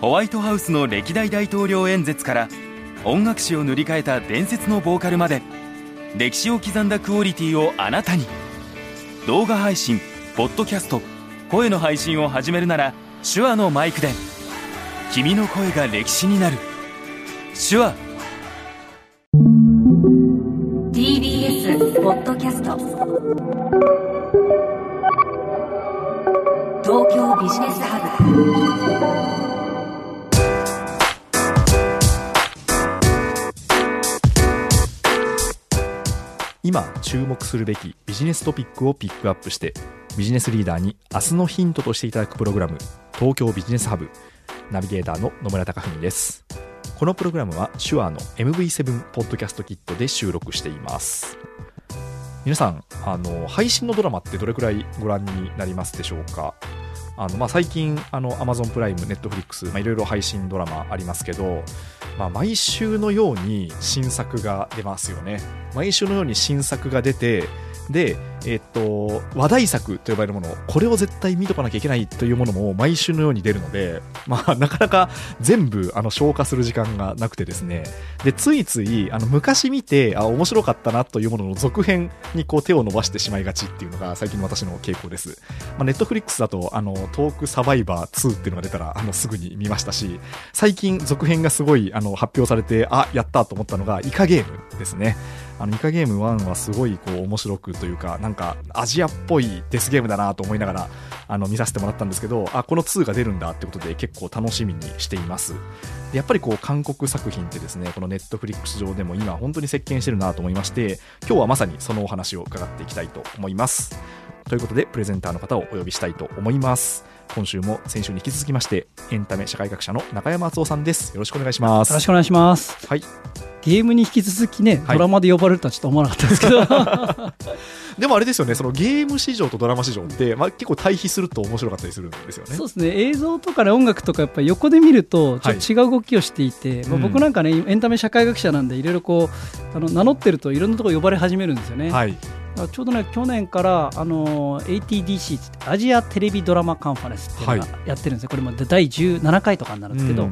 ホワイトハウスの歴代大統領演説から音楽史を塗り替えた伝説のボーカルまで、歴史を刻んだクオリティをあなたに。動画配信、ポッドキャスト、声の配信を始めるなら手話のマイクで。君の声が歴史になる。手話 TBS ポッドキャスト、東京ビジネスハブ。今注目するべきビジネストピックをピックアップして、ビジネスリーダーに明日のヒントとしていただくプログラム、東京ビジネスハブ。ナビゲーターの野村貴文です。このプログラムは手話の MV7 ポッドキャストキットで収録しています。皆さん、配信のドラマってどれくらいご覧になりますでしょうか。最近 Amazon プライム、Netflix、いろいろ配信ドラマありますけど、毎週のように新作が出ますよね。毎週のように新作が出て、で、話題作と呼ばれるもの、これを絶対見とかなきゃいけないというものも毎週のように出るので、なかなか全部消化する時間がなくてですね。で、ついつい昔見て面白かったなというものの続編にこう手を伸ばしてしまいがちっていうのが最近の私の傾向です。Netflix だとトークサバイバー2っていうのが出たらすぐに見ましたし、最近続編がすごい発表されて、やったと思ったのがイカゲームですね。イカゲーム1はすごいこう面白くというか、なんかアジアっぽいデスゲームだなと思いながら見させてもらったんですけど、この2が出るんだってことで結構楽しみにしています。で、やっぱりこう韓国作品ってですね、このネットフリックス上でも今本当に席巻してるなと思いまして、今日はまさにそのお話を伺っていきたいと思います。ということで、プレゼンターの方をお呼びしたいと思います。今週も先週に引き続きまして、エンタメ社会学者の中山敦夫さんです。よろしくお願いします。よろしくお願いします。はい、ゲームに引き続きね、ドラマで呼ばれるとはちょっと思わなかったんですけど、でもあれですよね、そのゲーム市場とドラマ市場って、結構対比すると面白かったりするんですよね。そうですね、映像とか、ね、音楽とかやっぱり横で見るとちょっと違う動きをしていて、僕なんかね、エンタメ社会学者なんでいろいろこう名乗ってるといろんなところ呼ばれ始めるんですよね。はい、ちょうどね、去年からATDC、アジアテレビドラマカンファレンスっていうのがやってるんですよ。これも第17回とかになるんですけど、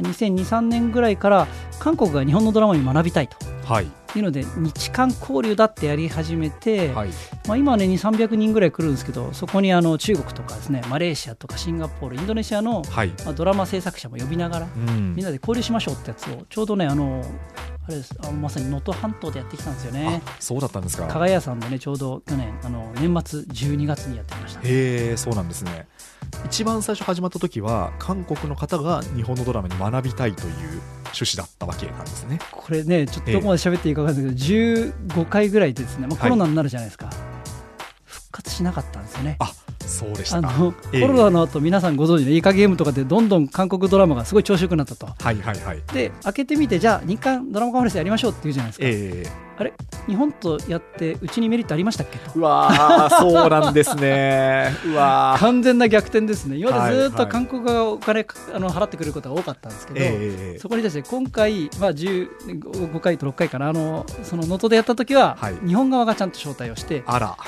2023年ぐらいから韓国が日本のドラマに学びたいと、いうので日韓交流だってやり始めて、今はね 2,300 人ぐらい来るんですけど、そこに中国とかですね、マレーシアとかシンガポール、インドネシアの、ドラマ制作者も呼びながら、みんなで交流しましょうってやつをちょうどね、あれです、まさに能登半島でやってきたんですよね。そうだったんですか。加賀屋さんでね、ちょうど去年年末12月にやってました。へー、そうなんですね。一番最初始まった時は韓国の方が日本のドラマに学びたいという趣旨だったわけなんですね。これね、ちょっとどこまで喋っていいか分かんないですけど、15回ぐらいでですね、コロナになるじゃないですか、復活しなかったんですよね。そうでした。コロナの後、皆さんご存知のイカゲームとかでどんどん韓国ドラマがすごい調子よくなったと。で、開けてみて、じゃあ日韓ドラマカンファレンスやりましょうっていうじゃないですか。あれ、日本とやってうちにメリットありましたっけと。うわー、そうなんですね。うわー、完全な逆転ですね。今までずっと韓国がお金払ってくれることが多かったんですけど、そこに対して今回、15回と6回かな、その能登でやった時は、日本側がちゃんと招待をして、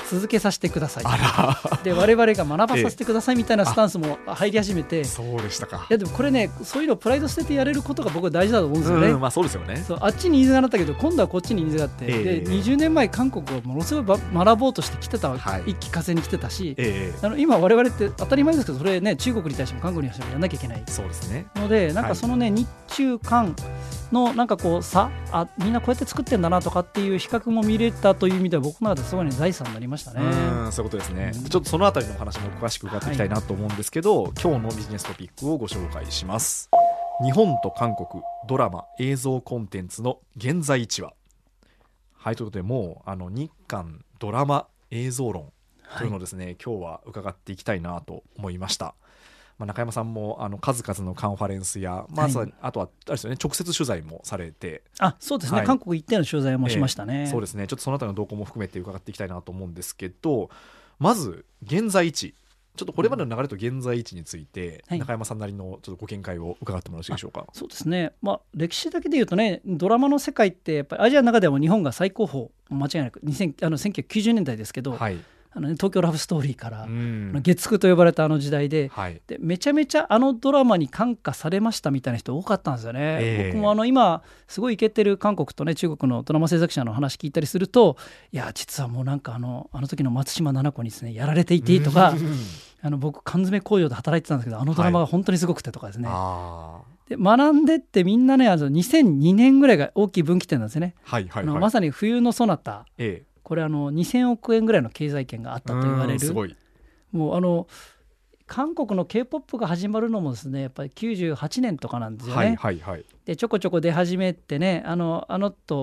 続けさせてください、で我々が学ばさせてくださいみたいなスタンスも入り始めて、そうでしたか。いや、でもこれね、そういうのプライド捨ててやれることが僕は大事だと思うんですよね。そうですよね。そう、あっちにニーズがなったけど、今度はこっちにニーズがあって、で20年前韓国はものすごい学ぼうとしてきてた、一気風に来てたし、今我々って当たり前ですけど、それね、中国に対しても韓国に対してもやらなきゃいけない。そうですね。ので、なんかそのね、日中韓のなんかこう差、みんなこうやって作ってんだなとかっていう比較も見れたという意味では、僕の中ですごい、ね、財産になりましたね。そういうことですね。ちょっとそのあたりのお話も詳しく伺っていきたいなと思うんですけど、今日のビジネストピックをご紹介します。日本と韓国、ドラマ映像コンテンツの現在地は。はい、ということで、もう日韓ドラマ映像論というのをですね、今日は伺っていきたいなと思いました。中山さんも数々のカンファレンスや、あとはあれですよね、直接取材もされて。そうですね、韓国行っての取材もしましたね。そうですね。ちょっとそのあたりの動向も含めて伺っていきたいなと思うんですけど、まず現在地、ちょっとこれまでの流れと現在位置について、中山さんなりのちょっとご見解を伺ってもよろしいでしょうか。そうですね、歴史だけでいうとね、ドラマの世界ってやっぱりアジアの中でも日本が最高峰、間違いなく1990年代ですけど、東京ラブストーリーから、月9と呼ばれたあの時代 でめちゃめちゃあのドラマに感化されましたみたいな人多かったんですよね、僕も今すごいイケてる韓国と、ね、中国のドラマ制作者の話聞いたりすると、いや実はもうなんかあの時の松島菜々子にですねやられていてとか僕缶詰工場で働いてたんですけどあのドラマが本当にすごくてとかですね、で学んでってみんなね2002年ぐらいが大きい分岐点なんですよね、まさに冬のソナタ、これ2000億円ぐらいの経済圏があったと言われる、すごいもう韓国の K-POP が始まるのもですねやっぱり98年とかなんですよね、でちょこちょこ出始めてねあの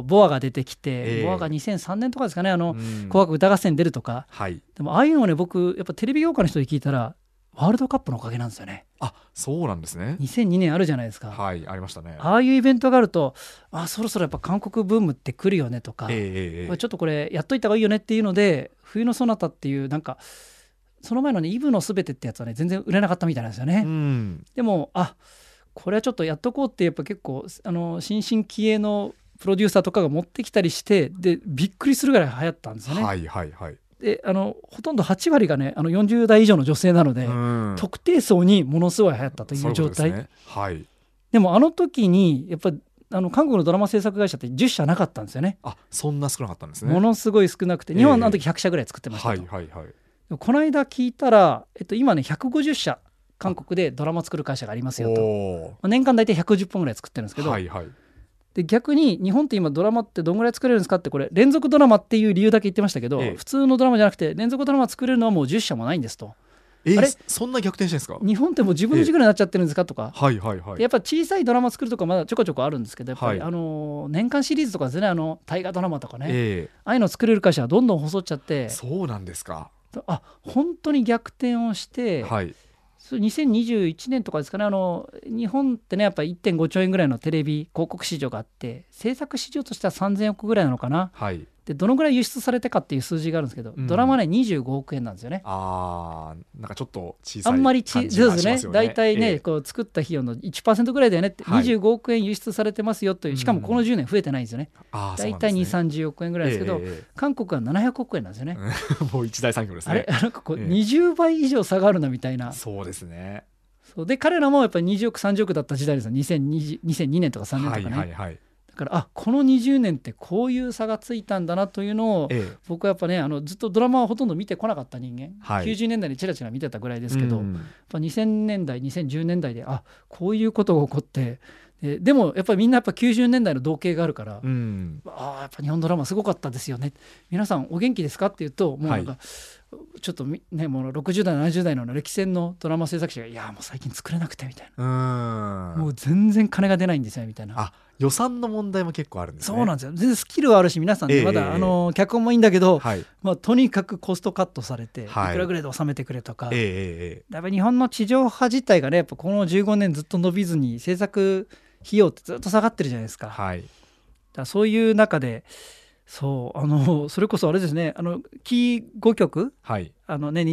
ボアが出てきて、ボアが2003年とかですかね紅白歌合戦に出るとか、でもああいうのをね僕やっぱテレビ業界の人に聞いたらワールドカップのおかげなんですよね。あ、そうなんですね。2002年あるじゃないですか。はい、ありましたね。ああいうイベントがあると、あ、そろそろやっぱ韓国ブームって来るよねとか、ちょっとこれやっといた方がいいよねっていうので、冬のソナタっていうなんかその前のねイブのすべてってやつはね全然売れなかったみたいなんですよね。でもこれはちょっとやっとこうってやっぱ結構新進気鋭のプロデューサーとかが持ってきたりしてでびっくりするぐらい流行ったんですよね。でほとんど8割が、ね、40代以上の女性なので、特定層にものすごい流行ったという状態。でもあの時にやっぱり韓国のドラマ制作会社って10社なかったんですよね。あ、そんな少なかったんですね。ものすごい少なくて日本はあの時100社ぐらい作ってましたと。この間聞いたら、今ね150社韓国でドラマ作る会社がありますよと。年間大体110本ぐらい作ってるんですけど、で逆に日本って今ドラマってどんぐらい作れるんですかってこれ連続ドラマっていう理由だけ言ってましたけど、普通のドラマじゃなくて連続ドラマ作れるのはもう10社もないんですと。あれそんな逆転してるんですか。日本ってもう自分の軸になっちゃってるんですかとか、やっぱ小さいドラマ作るとかまだちょこちょこあるんですけどやっぱり、年間シリーズとかですね大河ドラマとかね、ああいうの作れる会社はどんどん細っちゃって。そうなんですか。あ、本当に逆転をして、2021年とかですかね日本ってねやっぱり 1.5 兆円ぐらいのテレビ広告市場があって制作市場としては3000億ぐらいなのかな、でどのぐらい輸出されたかっていう数字があるんですけど、ドラマね25億円なんですよね。なんかちょっと小さい感じがしますよね。そうですね。大体ね、こう作った費用の 1% ぐらいだよねって、25億円輸出されてますよという。しかもこの10年増えてないんですよね。大体2、30億円ぐらいですけど、韓国は700億円なんですよね。もう一大産業ですね。あれなんかこう20倍以上差があるなみたいな。そうですね。そうで彼らもやっぱり20億30億だった時代ですよ。2002年とか3年とかね。だからこの20年ってこういう差がついたんだなというのを、僕はやっぱねずっとドラマはほとんど見てこなかった人間、90年代にちらちら見てたぐらいですけど、やっぱ2000年代2010年代でこういうことが起こって、でもやっぱりみんなやっぱ90年代の同型があるから、やっぱ日本ドラマすごかったですよね、皆さんお元気ですかっていうと、もうなんか、ちょっとねもう60代70代の歴戦のドラマ制作者がいやもう最近作れなくてみたいな、もう全然金が出ないんですよみたいな。予算の問題も結構あるんですね。そうなんですよ。全然スキルはあるし皆さん、まだ脚本もいいんだけど、とにかくコストカットされて、いくらぐらいで収めてくれとか、だから日本の地上波自体がねやっぱこの15年ずっと伸びずに制作費用ってずっと下がってるじゃないですか。だからそういう中でそれこそあれですねキー5曲、日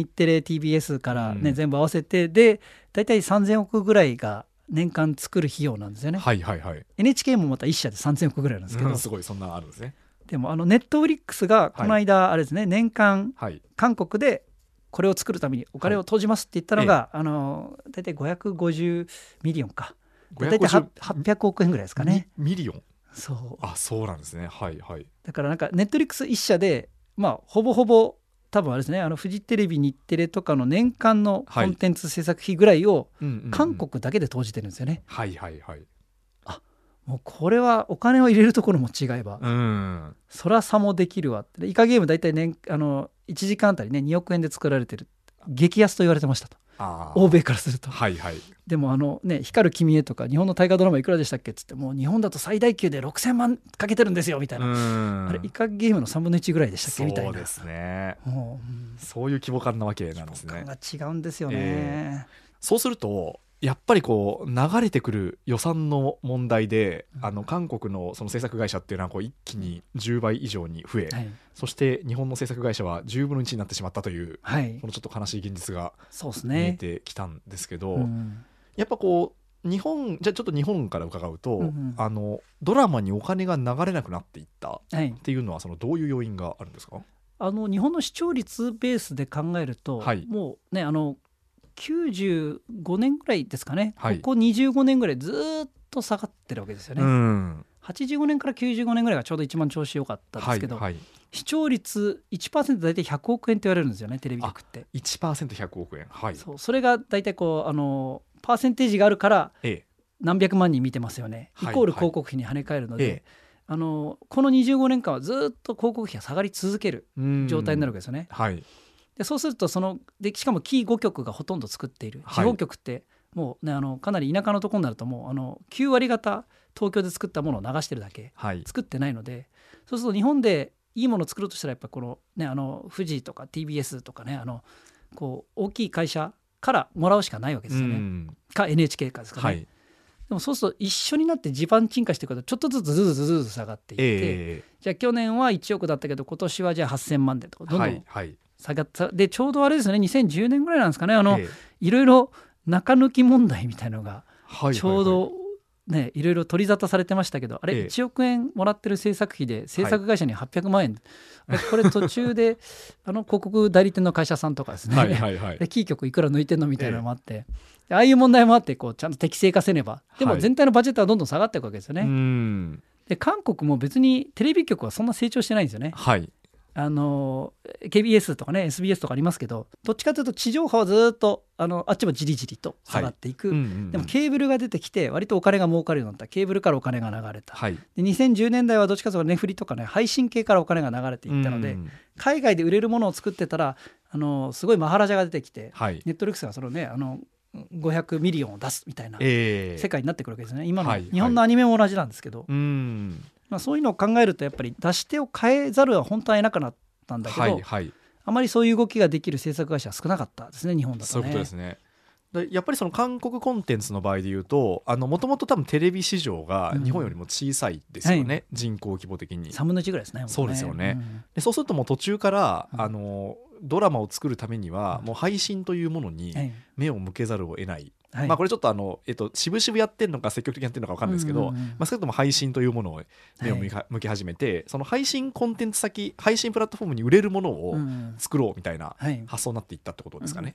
テレ TBS から、全部合わせてで大体3000億ぐらいが年間作る費用なんですよね。NHK もまた1社で3000億ぐらいなんですけど、すごいそんなあるんですね。でもネットフリックスがこの間あれですね、年間、韓国でこれを作るためにお金を投じますって言ったのが、大体550ミリオンか大体800億円ぐらいですかね。ミリオン。そうなんですね。だからなんかネットフリックス1社でほぼほぼ多分あれですねフジテレビ日テレとかの年間のコンテンツ制作費ぐらいを韓国だけで投じてるんですよね。もうこれはお金を入れるところも違えば、そら差もできるわって。イカゲーム大体1時間あたりね2億円で作られてる激安と言われてましたと、欧米からすると。でも光る君へとか日本の大河ドラマいくらでしたっけっつって、もう日本だと最大級で6000万かけてるんですよみたいな。あれイカゲームの3分の1ぐらいでしたっけみたいな。そうですね。そういう規模感なわけなんですね。規模感が違うんですよね。そうするとやっぱりこう流れてくる予算の問題で、韓国のその制作会社っていうのはこう一気に10倍以上に増え、そして日本の制作会社は10分の1になってしまったという、このちょっと悲しい現実が見えてきたんですけど、やっぱこうじゃあちょっと日本から伺うと、ドラマにお金が流れなくなっていったっていうのは、そのどういう要因があるんですか。日本の視聴率ベースで考えると、はい、もうね95年ぐらいですかね、はい、ここ25年ぐらいずっと下がってるわけですよね。うん、85年から95年ぐらいがちょうど一番調子良かったんですけど、はいはい、視聴率 1% だいたい100億円って言われるんですよね、テレビ局って。 1%100 億円、はい、それがだいたいこうパーセンテージがあるから何百万人見てますよね、イコール広告費に跳ね返るので、はいはいこの25年間はずっと広告費が下がり続ける状態になるわけですよね。はい、でそうするとでしかもキー5局がほとんど作っている地方局ってもう、ね、かなり田舎のところになるともう9割方東京で作ったものを流してるだけ、はい、作ってないので、そうすると日本でいいものを作ろうとしたらやっぱこの、ね、富士とか TBS とかねこう大きい会社からもらうしかないわけですよね、うん、か NHK かですかね。はいでもそうすると一緒になって地盤沈下していくとちょっとずつずつ下がっていって、じゃあ去年は1億だったけど今年はじゃあ8000万でとかどんどん下がった、はいはい、でちょうどあれですよね2010年ぐらいなんですかねいろいろ中抜き問題みたいなのがちょうどねいろいろ取り沙汰されてましたけど、あれ1億円もらってる制作費で制作会社に800万円、はい、これ途中で広告代理店の会社さんとかですねはいはい、はい、でキー局いくら抜いてんのみたいなのもあって、ああいう問題もあってこうちゃんと適正化せねば。でも全体のバジェットはどんどん下がっていくわけですよね。はい、で韓国も別にテレビ局はそんな成長してないんですよね。はい、KBS とかね SBS とかありますけど、どっちかというと地上波はずっとあっちもじりじりと下がっていく、はいうんうんうん、でもケーブルが出てきて割とお金が儲かるようになった。ケーブルからお金が流れた、はい、で2010年代はどっちかというとネフリとかね配信系からお金が流れていったので、うんうん、海外で売れるものを作ってたらすごいマハラジャが出てきて、はい、ネットフリックスが500ミリオンを出すみたいな世界になってくるわけですね、今の日本のアニメも同じなんですけど、はいはいまあ、そういうのを考えるとやっぱり出し手を変えざるは本当は得なくなったんだけど、はいはい、あまりそういう動きができる制作会社は少なかったですね、日本だとね。そういうことですね。やっぱり韓国コンテンツの場合でいうともともと多分テレビ市場が日本よりも小さいですよね、うんはい、人口規模的に3分の1ぐらいですね。そうですよね、うん、でそうするともう途中からドラマを作るためにはもう配信というものに目を向けざるを得ない、はいまあ、これちょっと渋々やってるのか積極的にやってるのか分かんないですけど、うんうんうんまあ、少なくとも配信というものを目を向け始めて、はい、その配信コンテンツ先配信プラットフォームに売れるものを作ろうみたいな発想になっていったってことですかね。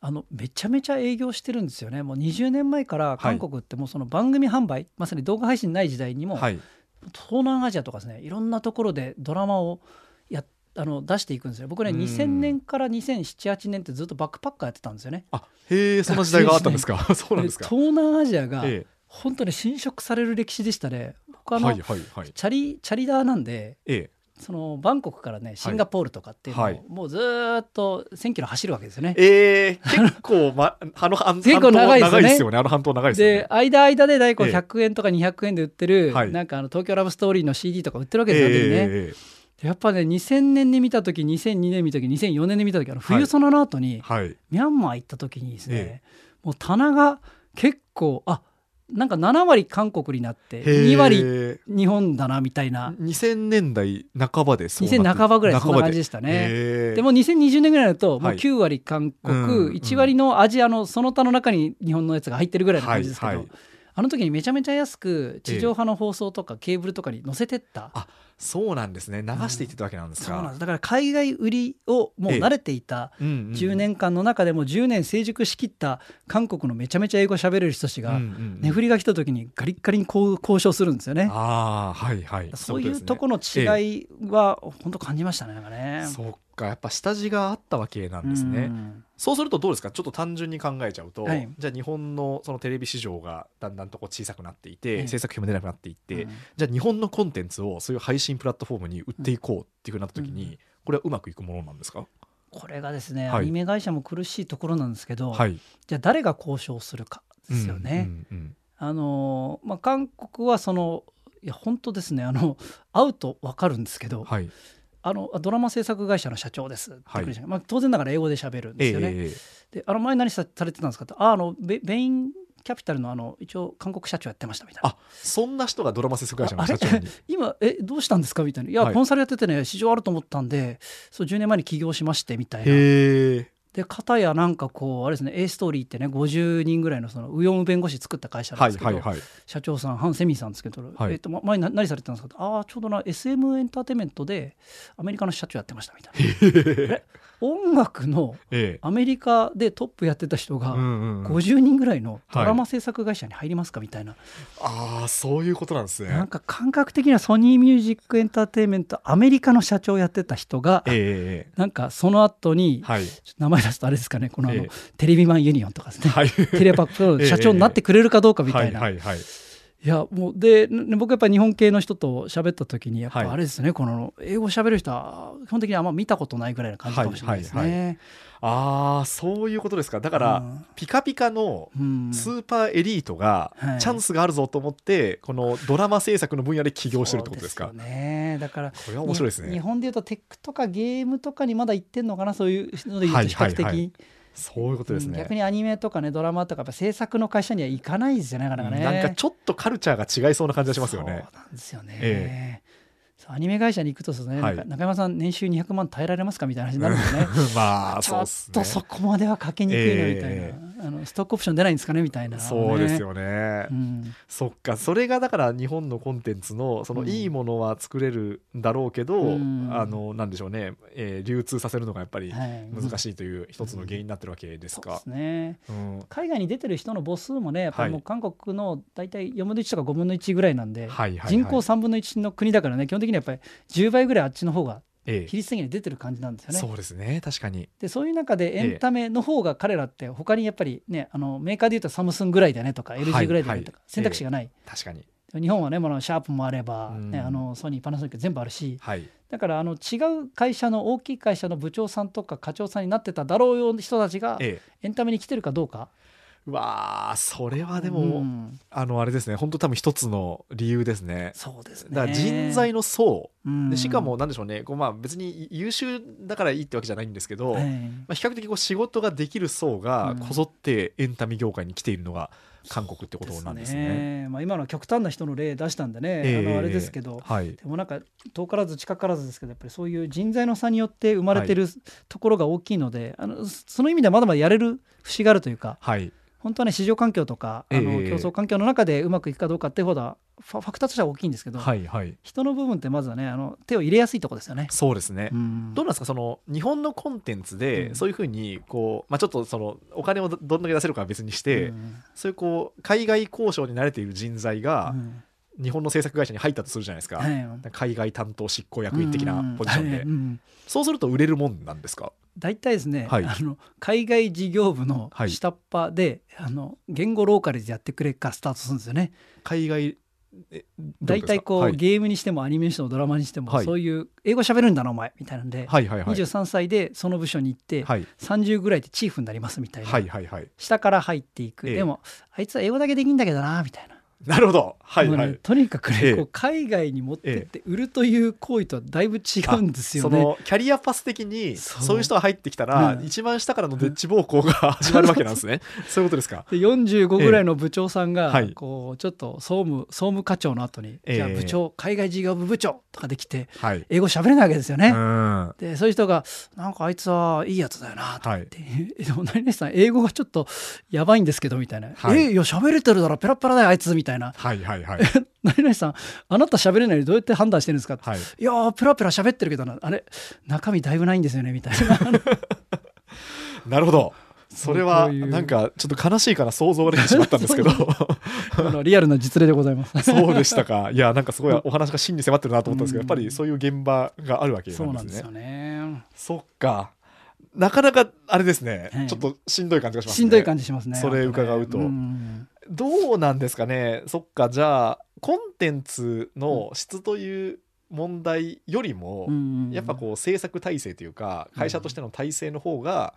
はいうん、めちゃめちゃ営業してるんですよね。もう20年前から韓国ってもうその番組販売、はい、まさに動画配信ない時代にも、はい、東南アジアとかですねいろんなところでドラマをやって出していくんですよ。僕ね2000年から2007、8年ってずっとバックパッカーやってたんですよね。あへえ、そんな時代があったんですか。そうなんですか。東南アジアが本当に侵食される歴史でしたね。僕はいはいはい、チャリダーなんで、バンコクからねシンガポールとかっていうのを、はい、もうずっと1000キロ走るわけですよね。結構、ま、結構長いですよね。半島長いですよね。で間で大体100円とか200円で売ってる、なんか東京ラブストーリーの CD とか売ってるわけですよね。やっぱね2000年に見た時2002年見た時2004年に見た時冬ソナの後に、はいはい、ミャンマー行った時にですね、もう棚が結構なんか7割韓国になって2割日本だなみたいな。2000年代半ばで2000半ばぐらいそんな感じでしたね。でも2020年ぐらいだともう9割韓国、はい、1割のアジアのその他の中に日本のやつが入ってるぐらいの感じですけど、はいはい、あの時にめちゃめちゃ安く地上波の放送とかケーブルとかに載せてった、そうなんですね。流していってたわけなんですか。そうなんです。だから海外売りをもう慣れていた10年間の中でも10年成熟しきった韓国のめちゃめちゃ英語喋れる人たちが値振りが来た時にガリッガリに交渉するんですよね。はいはい、そういうとこの違いは本当感じましたね。なんかね。そうか、やっぱ下地があったわけなんですね。そうするとどうですか、ちょっと単純に考えちゃうと、はい、じゃあ日本のそのテレビ市場がだんだんとこう小さくなっていて、制作費も出なくなっていって、じゃあ日本のコンテンツをそういう配信プラットフォームに売っていこうっていうふうになった時に、これはうまくいくものなんですか。これがですね、はい、アニメ会社も苦しいところなんですけど、はい、じゃあ誰が交渉するかですよね。まあ、韓国はいや本当ですね、会うと分かるんですけど、はい、ドラマ制作会社の社長ですって、はい、まあ、当然ながら英語で喋るんですよね。で前何されてたんですかって、ベインキャピタルの一応韓国社長やってましたみたいな。そんな人がドラマ制作会社の社長に今どうしたんですかみたいな。いや、はい、コンサルやっててね市場あると思ったんで10年前に起業しましてみたいな。で片やなんかこうあれですね、A ストーリーってね50人ぐらいのそのウヨム弁護士作った会社なんですけど、はいはいはい、社長さんハンセミさんですけど、はい、前に何されてたんですか、ああちょうどな SM エンターテインメントでアメリカの社長やってましたみたいな音楽のアメリカでトップやってた人が50人ぐらいのドラマ制作会社に入りますかみたいな、はい、ああそういうことなんですね。なんか感覚的にはソニーミュージックエンターテインメントアメリカの社長やってた人が、なんかその後に、はい、名前出すとあれですかね、このテレビマンユニオンとかですね、はい、テレパック社長になってくれるかどうかみたいな、はいはいはい、いやもうで僕やっぱり日本系の人と喋った時にやっぱあれですね、はい、この英語喋る人は基本的にあんま見たことないぐらいな感じかもしれないですね、はいはいはい、ああそういうことですか。だから、うん、ピカピカのスーパーエリートがチャンスがあるぞと思って、はい、このドラマ制作の分野で起業してるってことですか。そうですよね。だからこれは面白いですね。日本でいうとテックとかゲームとかにまだ行ってんのかな、そういうのでいうと比較的、はいはいはい、そういうことですね。逆にアニメとかねドラマとかやっぱ制作の会社には行かないですよね、からね、なんかちょっとカルチャーが違いそうな感じがしますよね。そうなんですよね、アニメ会社に行くとですね、はい、中山さん年収200万耐えられますかみたいな話になるんですねまあちょっとそこまではかけにくいのみたいな、ストックオプション出ないんですかねみたいな、そうですよね、うん、そっか。それがだから日本のコンテンツのそのいいものは作れるんだろうけど、うん、なんでしょうね、流通させるのがやっぱり難しいという一つの原因になってるわけですか。そうですね、うん、海外に出てる人の母数もねやっぱりもう韓国の大体4分の1とか5分の1ぐらいなんで、はい、人口3分の1の国だからね基本的にやっぱり10倍ぐらいあっちの方が比率的に出てる感じなんですよね、そうですね、確かに。でそういう中でエンタメの方が彼らって他にやっぱりね、メーカーでいうとサムスンぐらいだねとか LG ぐらいだねとか選択肢がない、確かに。日本はね、シャープもあれば、ね、ソニーパナソニック全部あるし、はい、だから違う会社の大きい会社の部長さんとか課長さんになってただろうような人たちがエンタメに来てるかどうか、うわーそれはでも、うん、あれですね、本当多分一つの理由ですね。そうですね、だから人材の層、うん、でしかも何でしょうね、こう、まあ、別に優秀だからいいってわけじゃないんですけど、まあ、比較的こう仕事ができる層がこぞってエンタメ業界に来ているのが韓国ってことなんですね。そうですね、まあ、今の極端な人の例出したんでね、あれですけど、はい、でもなんか遠からず近からずですけどやっぱりそういう人材の差によって生まれてるところが大きいので、その意味ではまだまだやれる節があるというか、はい、本当はね市場環境とか競争環境の中でうまくいくかどうかっていうほどファクターとしては大きいんですけど、はいはい、人の部分ってまずはね手を入れやすいとこですよね。そうですね、うん、どうなんですか、その日本のコンテンツでそういうふうにこう、まあ、ちょっとそのお金をどんだけ出せるかは別にして、うん、そういうこう海外交渉に慣れている人材が、うん日本の制作会社に入ったとするじゃないですか、はい、海外担当執行役員的なポジションで、うんうん、そうすると売れるもんなんですか。だいたいですね、はい、海外事業部の下っ端で、はい、言語ローカルでやってくれからスタートするんですよね。海外だいたいこう、はい、ゲームにしてもアニメにしてもドラマにしても、はい、そういう英語喋るんだなお前みたいなんで、はいはいはい、23歳でその部署に行って、はい、30ぐらいでチーフになりますみたいな、はいはいはい、下から入っていく、でもあいつは英語だけできんだけどなみたいな、なるほど、はいはい、ね、とにかく、ねこう海外に持ってって売るという行為とはだいぶ違うんですよね。そのキャリアパス的にそういう人が入ってきたら、うん、一番下からのデッチ暴行が始まるわけなんですねそういうことですか。で45ぐらいの部長さんが、はい、ちょっと総務課長の後に、じゃあ部長海外事業部部長とかできて、はい、英語喋れないわけですよね、うん、でそういう人がなんかあいつはいいやつだよなとか言って、はい、でも何々さん英語がちょっとやばいんですけどみたいな、はい、いや喋れてるだろペラペラだよあいつみたいな、はいはいはい、何々さんあなた喋れないでどうやって判断してるんですかって、はい、いやペラペラ喋ってるけどなあれ中身だいぶないんですよねみたいななるほど、それはなんかちょっと悲しいから想像ができてしまったんですけどリアルな実例でございますそうでしたか。いやなんかすごいお話が真に迫ってるなと思ったんですけど、やっぱりそういう現場があるわけなんですね。そうなんですよね。そっか、なかなかあれですね、はい、ちょっとしんどい感じがしますね。しんどい感じしますね、それ伺うと、うんどうなんですかね。そっか、じゃあコンテンツの質という問題よりも、うん、やっぱこう制作体制というか会社としての体制の方が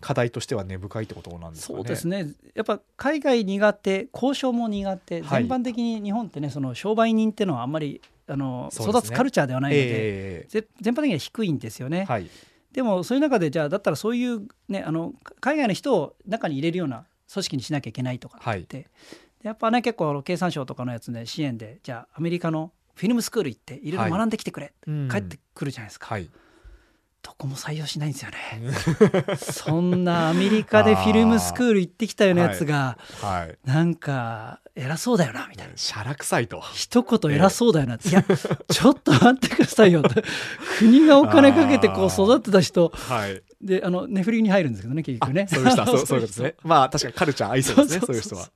課題としては根深いってことなんですかね。そうですね、やっぱ海外苦手、交渉も苦手、はい、全般的に日本ってねその商売人っていうのはあんまり育つカルチャーではないので、全般的には低いんですよね、はい、でもそういう中でじゃあだったらそういう、ね、海外の人を中に入れるような組織にしなきゃいけないとかって、でやっぱね結構経産省とかのやつね支援でじゃあアメリカのフィルムスクール行っていろいろ学んできてくれ、はい、帰ってくるじゃないですか、はい、どこも採用しないんですよねそんなアメリカでフィルムスクール行ってきたようなやつが、はいはい、なんか偉そうだよなみたいな、しゃらくさいと一言偉そうだよなって、いやちょっと待ってくださいよ国がお金かけてこう育てた人、はい、でネフリに入るんですけどね結局ね、そういう人はそういうことですねまあ確かにカルチャー合いそうですねそういう人は。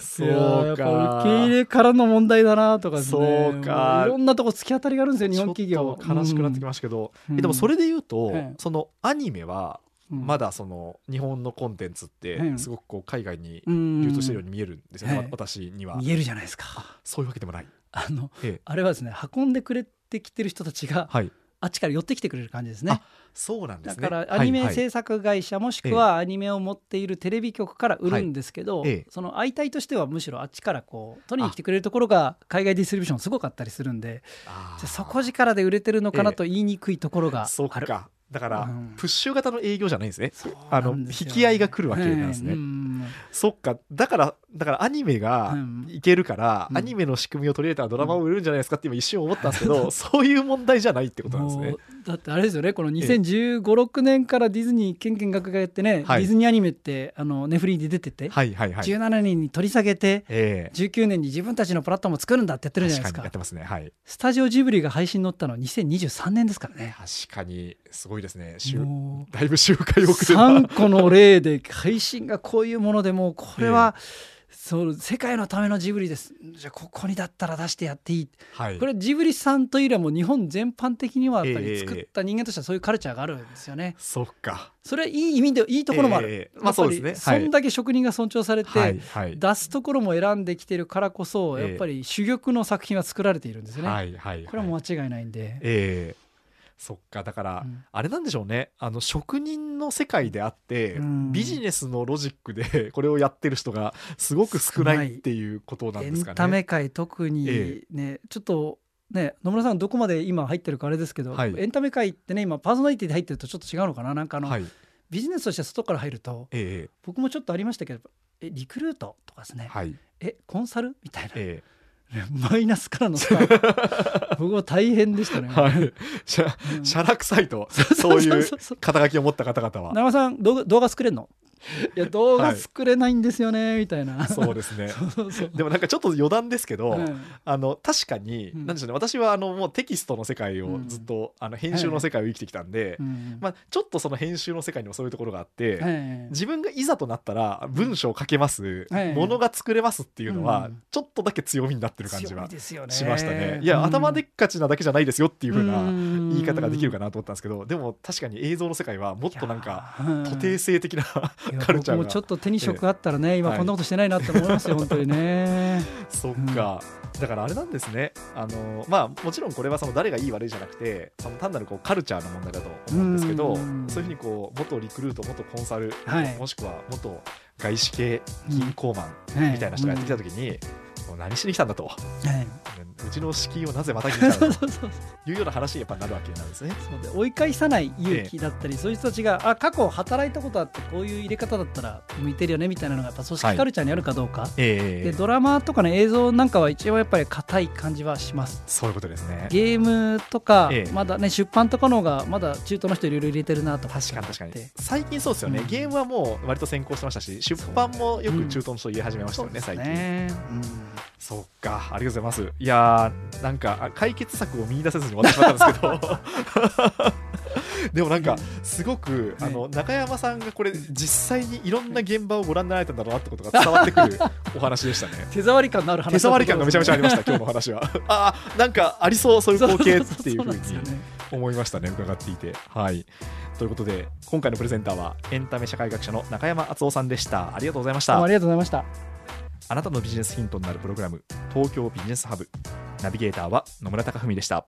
そうか、やっぱ受け入れからの問題だなとかですね。そうか、いろんなとこ突き当たりがあるんですよ日本企業。ちょっと悲しくなってきましたけど、でもそれで言うと、そのアニメはまだその日本のコンテンツってすごくこう海外に流通しているように見えるんですよね、私には。見えるじゃないですか。そういうわけでもない。あれはですね、運んでくれてきてる人たちが、はい、あっちから寄ってきてくれる感じですね。そうなんですね。だからアニメ制作会社もしくはアニメを持っているテレビ局から売るんですけど、その相対としてはむしろあっちからこう取りに来てくれるところが海外ディストリビューションすごかったりするんで、じゃ底力で売れてるのかなと言いにくいところがある。そうか、だからプッシュ型の営業じゃないんですね。引き合いが来るわけなんですね。そっか、だからアニメがいけるから、アニメの仕組みを取り入れたらドラマを売れるんじゃないですかって今一瞬思ったんですけど、そういう問題じゃないってことなんですね。だってあれですよね、この2015、6年からディズニーケンケンガクガクやってね、ディズニーアニメってネフリーで出てて、17年に取り下げて、19年に自分たちのプラットフォームを作るんだってやってるじゃないですか。やってますね。はい。スタジオジブリが配信に載ったのは2023年ですからね。確かにすごいですね。だいぶ周回遅れ。3個の例で配信がこういうものでもうこれは。そう世界のためのジブリです、じゃあここにだったら出してやっていい、はい、これジブリさんというよりはもう日本全般的にはやっぱり作った人間としてはそういうカルチャーがあるんですよね。そっか、それはいい意味でいいところもある、まあそうですね。そんだけ職人が尊重されて出すところも選んできてるからこそ、やっぱり珠玉の作品は作られているんですよね、これはもう間違いないんで、そっか、だからあれなんでしょうね、職人の世界であってビジネスのロジックでこれをやってる人がすごく少ないっていうことなんですかね。エンタメ界特にね、ちょっとね、野村さんどこまで今入ってるかあれですけど、はい、エンタメ界ってね今パーソナリティで入ってるとちょっと違うのかな、なんかはい、ビジネスとして外から入ると、僕もちょっとありましたけど、リクルートとかですね、はい、コンサルみたいな。マイナスからのスタート僕は大変でしたね、はい、しゃらくさいとそういう肩書きを持った方々は、長さん動画作れんの、いや動画作れないんですよねみたいな。そうですね。でもなんかちょっと余談ですけど、確かに何でしょうね、私はもうテキストの世界をずっと編集の世界を生きてきたんで、ちょっとその編集の世界にもそういうところがあって、自分がいざとなったら文章を書けますものが作れますっていうのはちょっとだけ強みになってる感じはしましたね。いや頭でっかちなだけじゃないですよっていう風な言い方ができるかなと思ったんですけど、でも確かに映像の世界はもっとなんか徒弟性的な僕もちょっと手に職あったらね、今こんなことしてないなって思いますよ、本当にね。そっか、だからあれなんですね、まあもちろんこれはその誰がいい悪いじゃなくて、その単なるこうカルチャーの問題だと思うんですけど、そういうふうにこう元リクルート、元コンサル、もしくは元外資系銀行マンみたいな人がやってきた時に、何しに来たんだと、うちの敷居をなぜまた来たんだというような話にやっぱなるわけなんですね。そうで追い返さない勇気だったり、そういう人たちが過去働いたことあってこういう入れ方だったら向いてるよねみたいなのがやっぱ組織カルチャーにあるかどうか、でドラマとかの映像なんかは一応やっぱり硬い感じはします。そういうことですね。ゲームとか、まだね出版とかの方がまだ中東の人いろいろ入れてるなとか。確かに最近そうですよね、ゲームはもう割と先行してましたし、出版もよく中東の人入れ始めましたよね、最近。そっか、ありがとうございます。いやー、なんか解決策を見出せずに終わってしまったんですけどでもなんかすごく中山さんがこれ実際にいろんな現場をご覧になられたんだろうなってことが伝わってくるお話でしたね。手触り感のある話、手触り感がめちゃめちゃありました今日の話はなんかありそう、そういう光景っていうふうに思いましたね、伺っていて。はい、ということで今回のプレゼンターはエンタメ社会学者の中山敦男さんでした。ありがとうございました。ありがとうございました。あなたのビジネスヒントになるプログラム、東京ビジネスハブ。ナビゲーターは野村貴文でした。